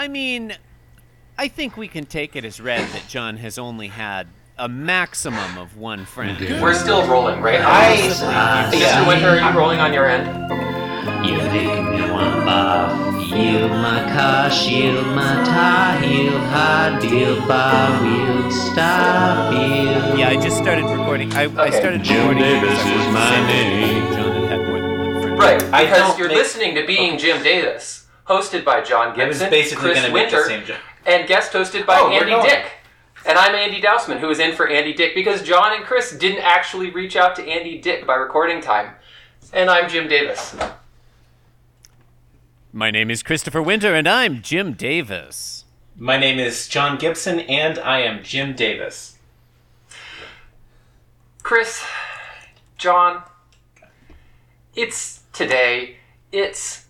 I mean, I think we can take it as read that John has only had a maximum of one friend. We're still rolling, right? Mr. Winter, are you rolling on your end? You make me want to bob. Yield my car, shield my tie, heel, hard deal, bar, wheel, stop, heel. Yeah, I just started recording. I started Jim Davis is my name. John had more than one friend. Right, because you're listening to Being Jim Davis, hosted by John Gibson, Chris Winter, and guest hosted by Andy Dick. And I'm Andy Dousman, who is in for Andy Dick, because John and Chris didn't actually reach out to Andy Dick by recording time. And I'm Jim Davis. My name is Christopher Winter, and I'm Jim Davis. My name is John Gibson, and I am Jim Davis. Chris, John, it's today. It's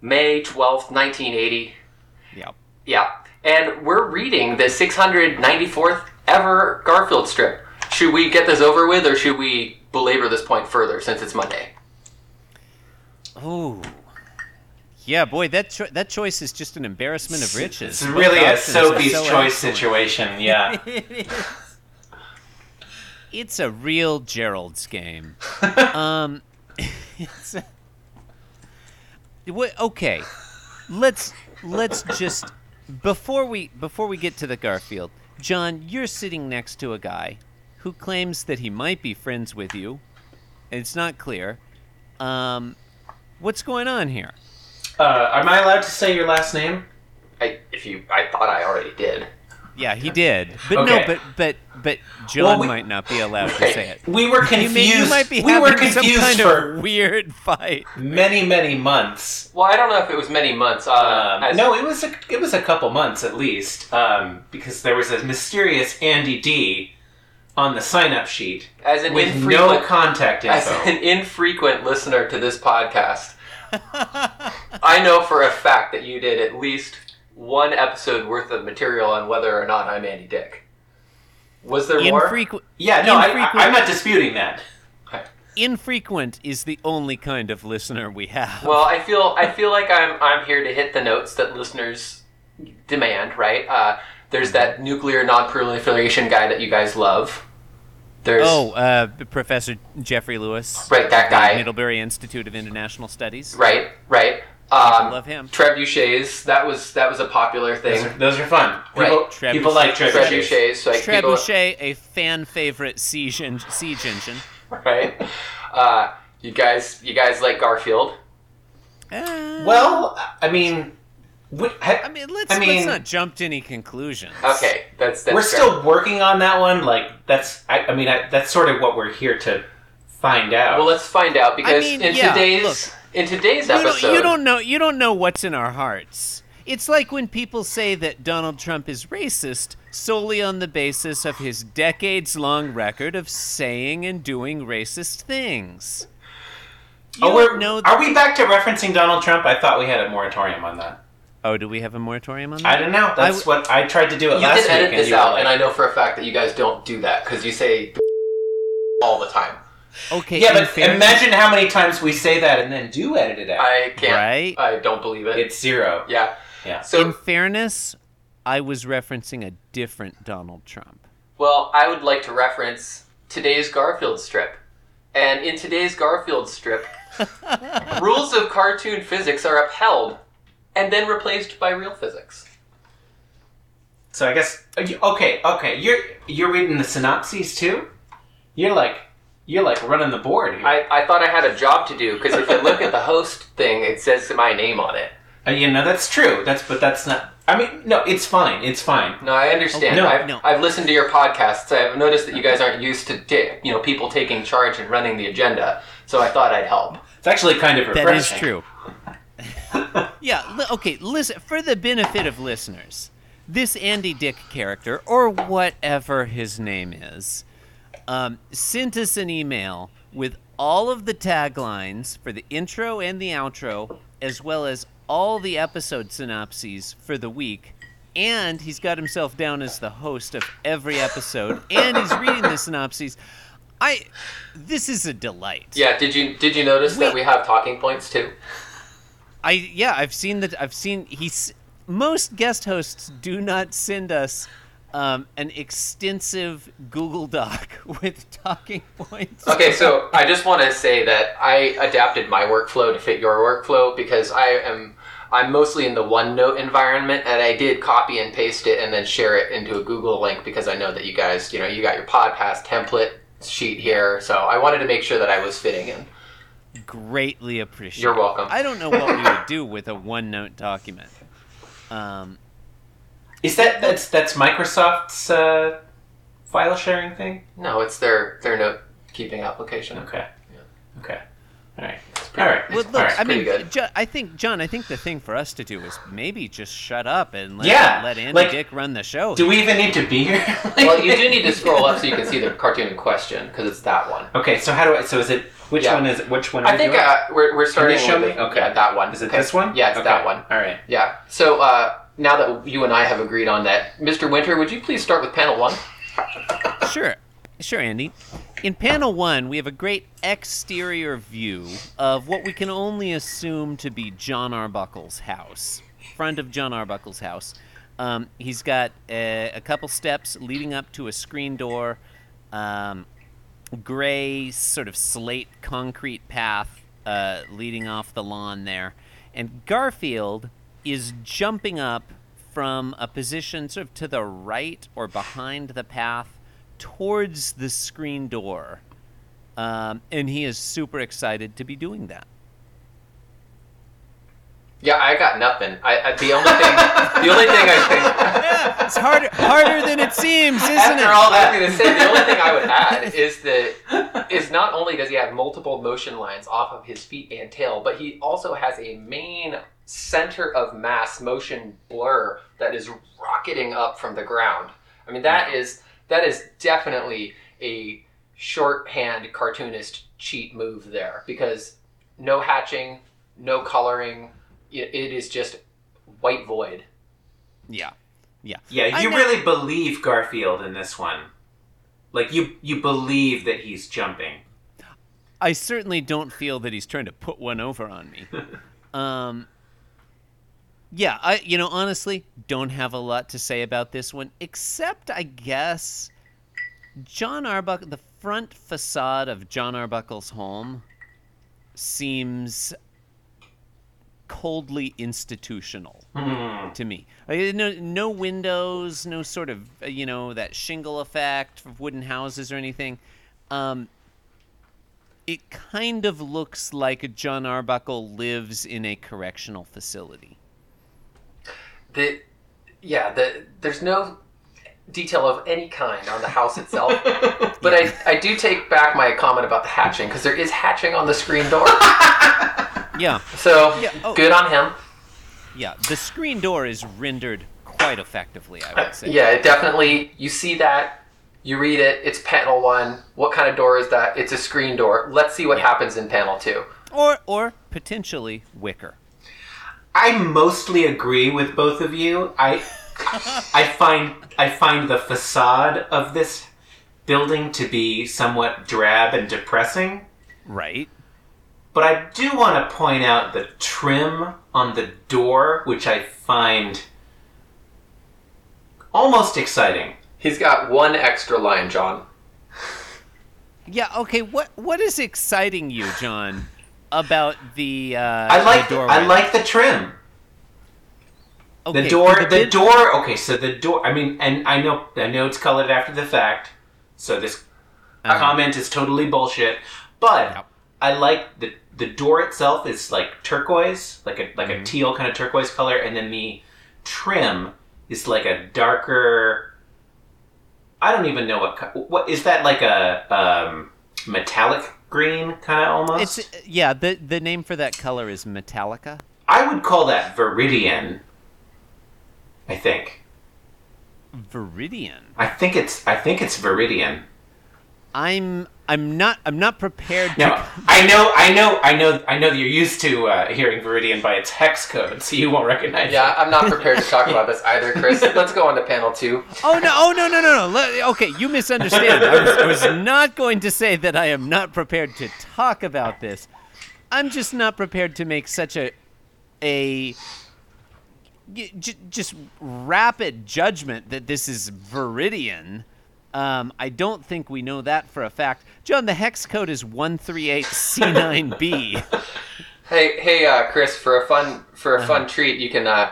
May 12th, 1980. Yep. Yeah. And we're reading the 694th ever Garfield strip. Should we get this over with, or should we belabor this point further since it's Monday? Oh, yeah, boy, that choice is just an embarrassment of riches. It's really a Sophie's Choice situation, yeah. It's a real Gerald's game. Okay, let's just. Before we get to the Garfield, John, you're sitting next to a guy who claims that he might be friends with you, and it's not clear. What's going on here? Am I allowed to say your last name? I thought I already did. Yeah, he did, but okay. No, but John might not be allowed to say it. We were confused. You might be having some kind of weird fight. Many months. Well, I don't know if it was many months. No, it was a couple months at least, because there was a mysterious Andy D on the sign-up sheet with no contact info. As an infrequent listener to this podcast, I know for a fact that you did at least one episode worth of material on whether or not I'm Andy Dick. Was there more? Yeah, no, I'm not disputing that. Infrequent is the only kind of listener we have. Well, I feel like I'm here to hit the notes that listeners demand, right? There's that nuclear non-proliferation guy that you guys love. Professor Jeffrey Lewis. Right, that guy. Middlebury Institute of International Studies. Right. I love him. Trebuchets. That was a popular thing. Those are fun. Right. People like trebuchets. Like trebuchet, a fan favorite siege engine. Right. You guys like Garfield? Well, I mean, let's not jump to any conclusions. Okay, that's we're still working on that one. Like that's sort of what we're here to find out. Well, let's find out because today's. In today's episode, you don't know what's in our hearts. It's like when people say that Donald Trump is racist solely on the basis of his decades-long record of saying and doing racist things. Are we back to referencing Donald Trump? I thought we had a moratorium on that. Oh, do we have a moratorium on that? I don't know. That's what I tried to do it last week. You can edit this out, and I know for a fact that you guys don't do that because you say all the time. Okay. Yeah, but imagine how many times we say that and then do edit it out. I can't. Right? I don't believe it. It's zero. Yeah. So, in fairness, I was referencing a different Donald Trump. Well, I would like to reference today's Garfield strip. And in today's Garfield strip, rules of cartoon physics are upheld and then replaced by real physics. So I guess... Okay. You're reading the synopses too? You're like running the board here. I thought I had a job to do, because if you look at the host thing, it says my name on it. That's true. That's not... I mean, no, it's fine. No, I understand. I've listened to your podcasts. I've noticed that you guys aren't used to people taking charge and running the agenda, so I thought I'd help. It's actually kind of refreshing. That is true. Yeah, okay, listen, for the benefit of listeners, this Andy Dick character, or whatever his name is... sent us an email with all of the taglines for the intro and the outro, as well as all the episode synopses for the week. And he's got himself down as the host of every episode, and he's reading the synopses. This is a delight. Yeah. Did you notice that we have talking points too? I've seen that. I've seen he's. most guest hosts do not send us an extensive Google Doc with talking points. Okay, so I just want to say that I adapted my workflow to fit your workflow because I'm mostly in the OneNote environment, and I did copy and paste it and then share it into a Google link because I know that you guys, you know, you got your podcast template sheet here, so I wanted to make sure that I was fitting in. Greatly appreciate it. You're welcome. I don't know what we would do with a OneNote document. Is that's Microsoft's file sharing thing? No, it's their note keeping application. Okay. Yeah. Okay. All right. All right. Well, look, I mean, I think the thing for us to do is maybe just shut up and let Andy Dick run the show. Do we even need to be here? Well, you do need to scroll up so you can see the cartoon in question because it's that one. Okay. So how do I? So is it which one is it? Which one? I think we're starting. Can you show me? Okay. Yeah, that one. Is it this one? Yeah, it's that one. All right. Yeah. So now that you and I have agreed on that, Mr. Winter, would you please start with panel one? Sure, Andy. In panel one, we have a great exterior view of what we can only assume to be John Arbuckle's house, front of John Arbuckle's house. He's got a couple steps leading up to a screen door, gray sort of slate concrete path leading off the lawn there. And Garfield is jumping up from a position sort of to the right or behind the path, towards the screen door, and he is super excited to be doing that. Yeah, I got nothing. The only thing I think. Yeah, it's harder than it seems, isn't it? After all that, I'm going to say the only thing I would add is that not only does he have multiple motion lines off of his feet and tail, but he also has a main center of mass motion blur that is rocketing up from the ground. I mean, that is definitely a shorthand cartoonist cheat move there, because no hatching, no coloring, it is just white void. Yeah. You really believe Garfield in this one. Like, you believe that he's jumping. I certainly don't feel that he's trying to put one over on me. Yeah, I honestly don't have a lot to say about this one, except I guess John Arbuckle, the front facade of John Arbuckle's home seems coldly institutional to me. Like, no windows, no sort of, that shingle effect of wooden houses or anything. It kind of looks like John Arbuckle lives in a correctional facility. There's no detail of any kind on the house itself, but I do take back my comment about the hatching, because there is hatching on the screen door. Yeah. So good on him. Yeah, the screen door is rendered quite effectively, I would say. Yeah, it definitely, you see that, you read it, it's panel one. What kind of door is that? It's a screen door. Let's see what happens in panel two. Or potentially wicker. I mostly agree with both of you. I find the facade of this building to be somewhat drab and depressing. Right. But I do want to point out the trim on the door, which I find almost exciting. He's got one extra line, John. Yeah, okay, what is exciting you, John? About the I like the trim. Okay, the door. Okay, so the door. I mean, and I know it's colored after the fact. So this comment is totally bullshit. But yeah. I like the door itself is like turquoise, like a teal kind of turquoise color, and then the trim is like a darker. I don't even know what is that, like a metallic. Green, kind of, almost? It's, the name for that color is Metallica. I would call that Viridian, I think. Viridian? I think it's Viridian. I'm not prepared to... No, I know that you're used to hearing Viridian by its hex code, so you won't recognize it. Yeah, I'm not prepared to talk about this either, Chris. Let's go on to panel two. No. Okay, you misunderstand. I was not going to say that I am not prepared to talk about this. I'm just not prepared to make such a just rapid judgment that this is Viridian. I don't think we know that for a fact. John, the hex code is 138C9B. Hey, Chris, for a fun treat, you can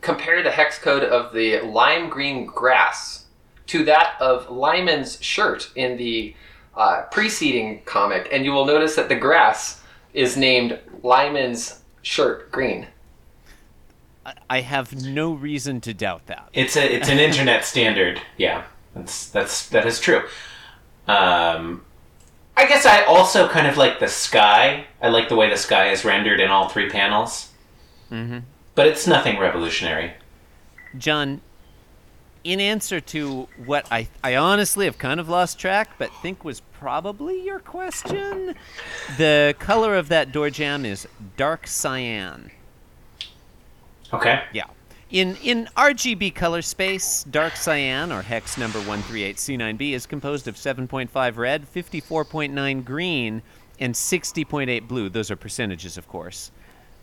compare the hex code of the lime green grass to that of Lyman's shirt in the preceding comic, and you will notice that the grass is named Lyman's shirt green. I have no reason to doubt that. It's an internet standard. Yeah, that is true. I guess I also kind of like the sky. I like the way the sky is rendered in all three panels. Mm-hmm. But it's nothing revolutionary. John, in answer to what I honestly have kind of lost track, but think was probably your question, the color of that door jamb is dark cyan. Okay. Yeah. In RGB color space, dark cyan, or hex number 138C9B, is composed of 7.5 red, 54.9 green, and 60.8 blue. Those are percentages, of course.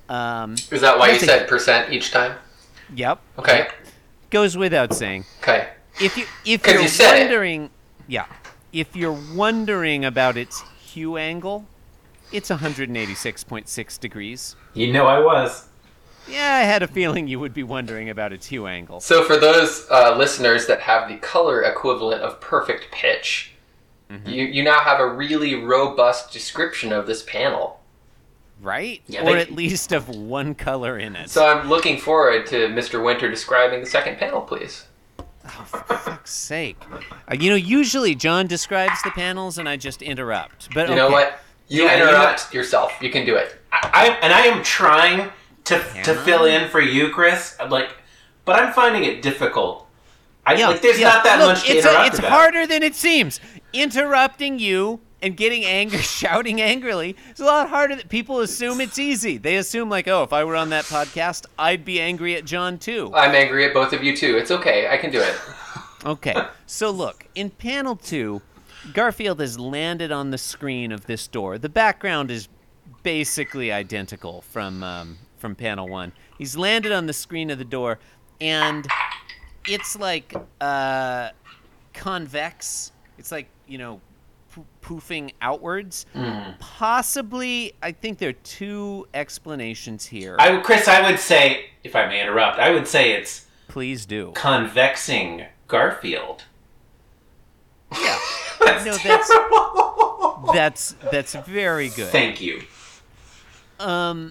Is that why you said percent each time? Yep. Okay. Yep. Goes without saying. Okay. If you're wondering about its hue angle, it's 186.6 degrees. You know I was. Yeah, I had a feeling you would be wondering about its hue angle. So for those listeners that have the color equivalent of perfect pitch, mm-hmm. you now have a really robust description of this panel. Right? Yeah, or at least of one color in it. So I'm looking forward to Mr. Winter describing the second panel, please. Oh, for fuck's sake. Usually John describes the panels and I just interrupt. But You know what? You interrupt yourself. You can do it. I am trying to fill in for you, Chris. But I'm finding it difficult. There's not that much to interrupt about. It's harder than it seems. Interrupting you and shouting angrily is a lot harder. People assume it's easy. They assume if I were on that podcast, I'd be angry at John too. I'm angry at both of you too. It's okay. I can do it. Okay. So look, in panel 2, Garfield has landed on the screen of this door. The background is basically identical from panel 1. He's landed on the screen of the door, and it's convex. It's poofing outwards. Mm. Possibly, I think there are two explanations here. I would say, if I may interrupt, I would say it's... Please do. Convexing Garfield. Yeah. That's terrible. That's very good. Thank you. Oh,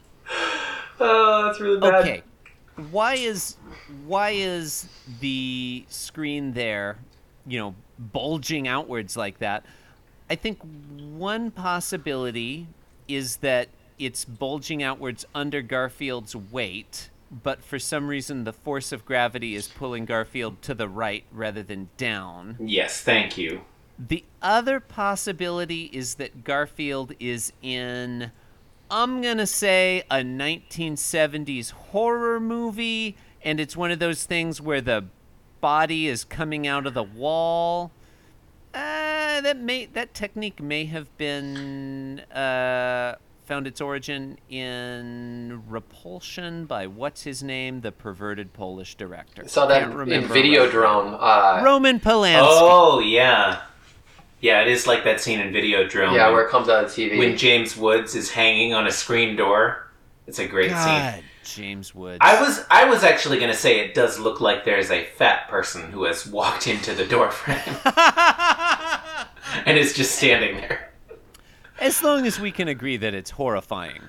that's really bad. Okay, why is the screen there, bulging outwards like that? I think one possibility is that it's bulging outwards under Garfield's weight, but for some reason the force of gravity is pulling Garfield to the right rather than down. Yes, thank you. The other possibility is that Garfield is in... I'm going to say a 1970s horror movie, and it's one of those things where the body is coming out of the wall. That technique may have been found its origin in Repulsion by what's-his-name, the perverted Polish director. I saw that in Videodrome. Roman Polanski. Oh, yeah. Yeah, it is like that scene in Videodrome. Yeah, where it comes out of the TV. When James Woods is hanging on a screen door. It's a great scene. James Woods. I was actually going to say it does look like there's a fat person who has walked into the doorframe and is just standing there. As long as we can agree that it's horrifying.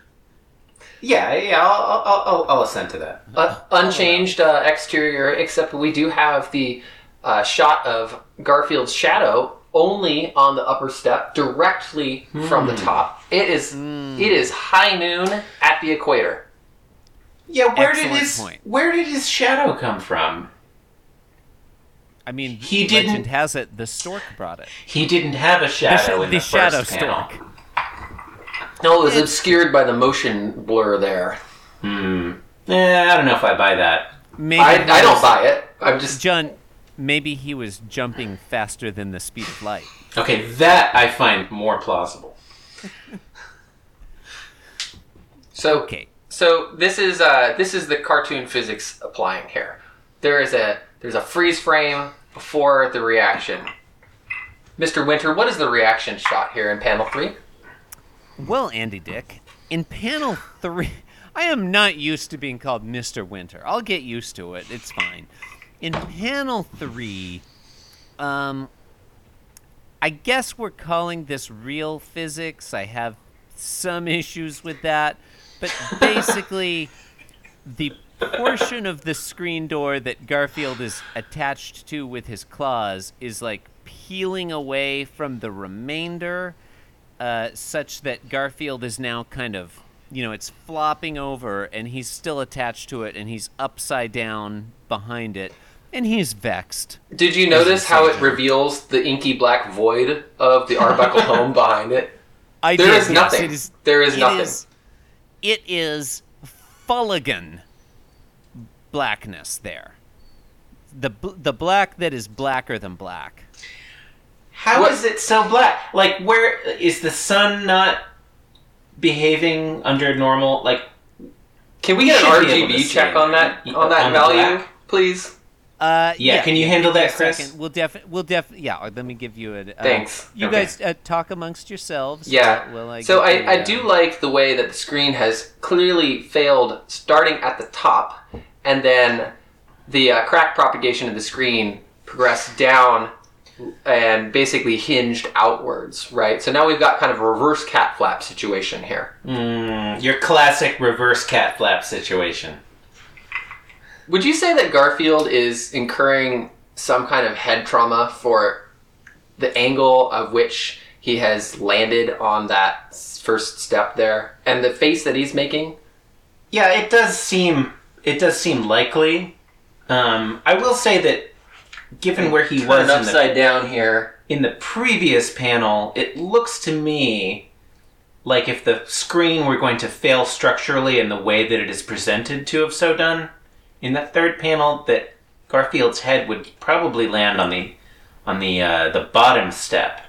Yeah, I'll assent to that. Unchanged exterior, except we do have the shot of Garfield's shadow only on the upper step, directly from the top. It is high noon at the equator. Yeah, where did his shadow come from? I mean, legend has it the stork brought it. He didn't have a shadow in the shadow first panel. Stork. No, it was obscured by the motion blur there. I don't know if I buy that. Maybe I don't buy it. I'm just John. Maybe he was jumping faster than the speed of light. Okay, that I find more plausible. So, okay. So this is the cartoon physics applying here. There's a freeze frame before the reaction. Mr. Winter, what is the reaction shot here in panel 3? Well, Andy Dick, in panel 3, I am not used to being called Mr. Winter. I'll get used to it. It's fine. In panel 3, I guess we're calling this real physics. I have some issues with that. But basically, the portion of the screen door that Garfield is attached to with his claws is like peeling away from the remainder, such that Garfield is now kind of, it's flopping over and he's still attached to it and he's upside down behind it and he's vexed. Did you notice how it reveals the inky black void of the Arbuckle home behind it? There is nothing. There is nothing. It is Fulligan blackness there. The black that is blacker than black. How is it so black? Like, where is the sun not behaving under normal? Like, can we get an RGB check on that value, black, please? Yeah. Can you handle that, Chris? Second. We'll let me give you a... Thanks. You guys talk amongst yourselves. Yeah. I do like the way that the screen has clearly failed starting at the top, and then the crack propagation of the screen progressed down and basically hinged outwards, right? So now we've got kind of a reverse cat flap situation here. Your classic reverse cat flap situation. Would you say that Garfield is incurring some kind of head trauma for the angle of which he has landed on that first step there, and the face that he's making? Yeah, it does seem likely. I will say that given where he was upside down here in the previous panel, it looks to me like if the screen were going to fail structurally in the way that it is presented to have so done, in that third panel, that Garfield's head would probably land on the bottom step.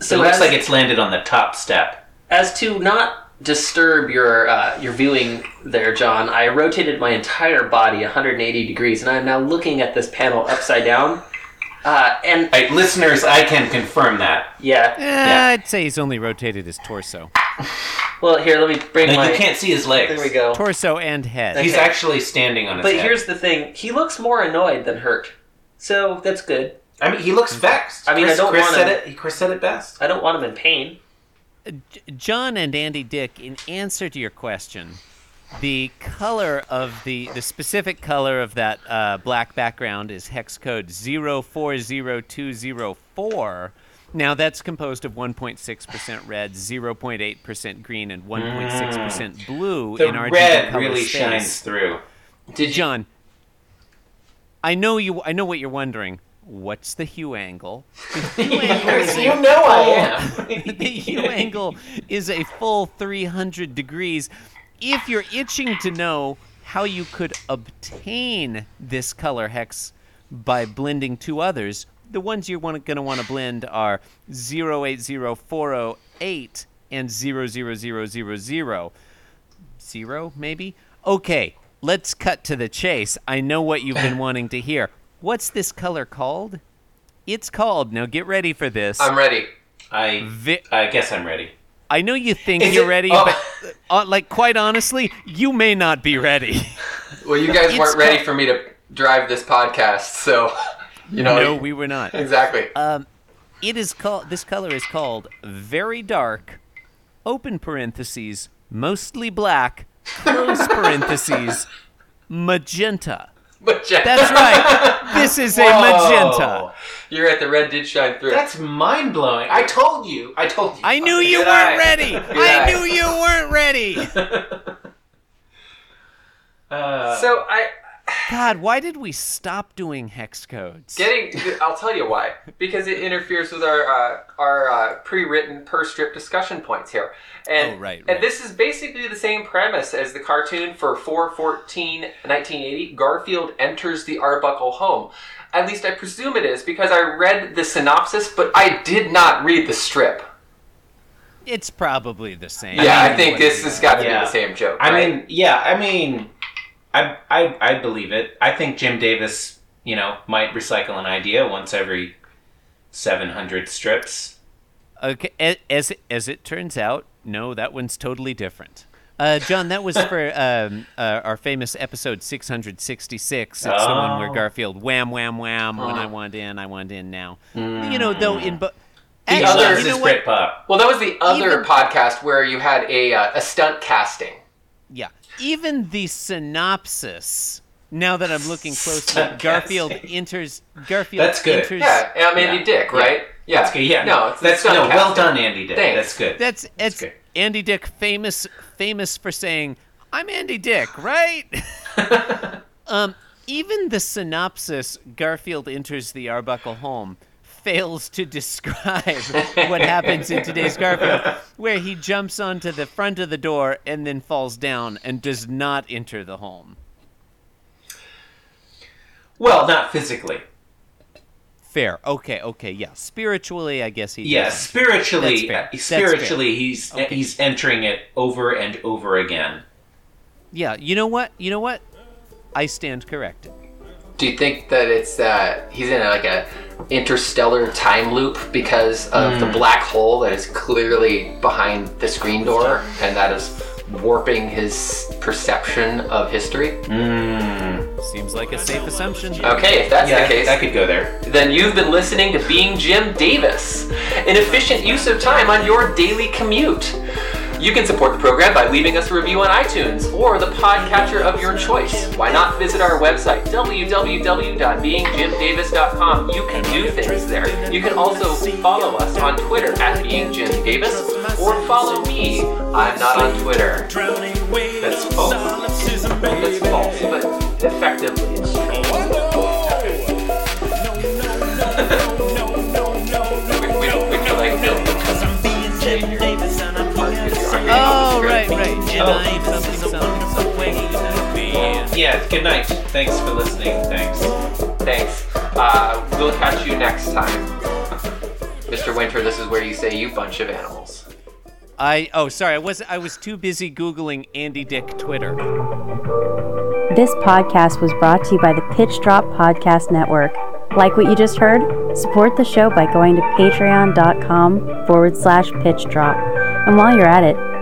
So it looks like it's landed on the top step. As to not disturb your viewing there, John, I rotated my entire body 180 degrees, and I'm now looking at this panel upside down. Listeners, I can confirm that. Yeah. I'd say he's only rotated his torso. Well, here, let me bring my... You can't see his legs. There we go. Torso and head. Okay. He's actually standing on his head. But here's the thing. He looks more annoyed than hurt. So, that's good. I mean, he looks vexed. I mean, Chris said it best. I don't want him in pain. John and Andy Dick, in answer to your question, the color of the specific color of that black background is hex code 040204. Now, that's composed of 1.6% red, 0.8% green, and 1.6% blue in our red really space. Shines through. John, I know what you're wondering. What's the hue angle? The hue angle The hue angle is a full 300 degrees. If you're itching to know how you could obtain this color hex by blending two others, the ones you're going to want to blend are 080408 and 00000. Zero, maybe? Okay, let's cut to the chase. I know what you've been wanting to hear. What's this color called? It's called, now get ready for this. I'm ready. I guess I'm ready. I know you think you're ready, but quite honestly, you may not be ready. Well, you guys weren't ready for me to drive this podcast, so... No, we were not. Exactly. It is called. This color is called very dark, open parentheses, mostly black, close parentheses, magenta. Magenta. That's right. This is a magenta. You're right. The red did shine through. That's mind blowing. I told you. I knew you weren't ready. God, why did we stop doing hex codes? I'll tell you why. Because it interferes with our pre-written per strip discussion points here. And, right. And this is basically the same premise as the cartoon for 4/14/1980. Garfield enters the Arbuckle home. At least I presume it is, because I read the synopsis, but I did not read the strip. It's probably the same. Yeah, I think this has got to be the same joke. Right? I mean, I believe it. I think Jim Davis, might recycle an idea once every 700 strips. Okay, as it turns out, no, that one's totally different. John, that was for our famous episode 666. It's the one where Garfield, wham, wham, wham, when I want in now. Mm. Though in both... The other is Britpop. Well, that was the other podcast where you had a stunt casting. Yeah. Even the synopsis, now that I'm looking closely, Garfield enters... That's good. Andy Dick, right? Yeah. That's good. Yeah. No, that's good. No, well done, Andy Dick. Thanks. That's good. That's good. Andy Dick, famous for saying, "I'm Andy Dick," right? Even the synopsis, Garfield enters the Arbuckle home, fails to describe what happens in today's Garfield, where he jumps onto the front of the door and then falls down and does not enter the home. Well, not physically. Fair. Okay. Yeah. Spiritually, I guess he. Yeah. Does. Spiritually, he's okay. He's entering it over and over again. Yeah. You know what? I stand corrected. Do you think that it's he's in like a interstellar time loop because of the black hole that is clearly behind the screen door, and that is warping his perception of history? Seems like a safe assumption. Okay, if that's the case, that could go there. Then you've been listening to Being Jim Davis, an efficient use of time on your daily commute. You can support the program by leaving us a review on iTunes or the podcatcher of your choice. Why not visit our website, www.beingjimdavis.com. You can do things there. You can also follow us on Twitter at beingjimdavis, or follow me. I'm not on Twitter. That's false. That's false, but effectively it's true. We feel like Right. Yeah, good night. Thanks for listening. Thanks. We'll catch you next time. Mr. Winter, this is where you say "you bunch of animals." Sorry, I was too busy Googling Andy Dick Twitter. This podcast was brought to you by the Pitch Drop Podcast Network. Like what you just heard? Support the show by going to patreon.com/pitchdrop. And while you're at it,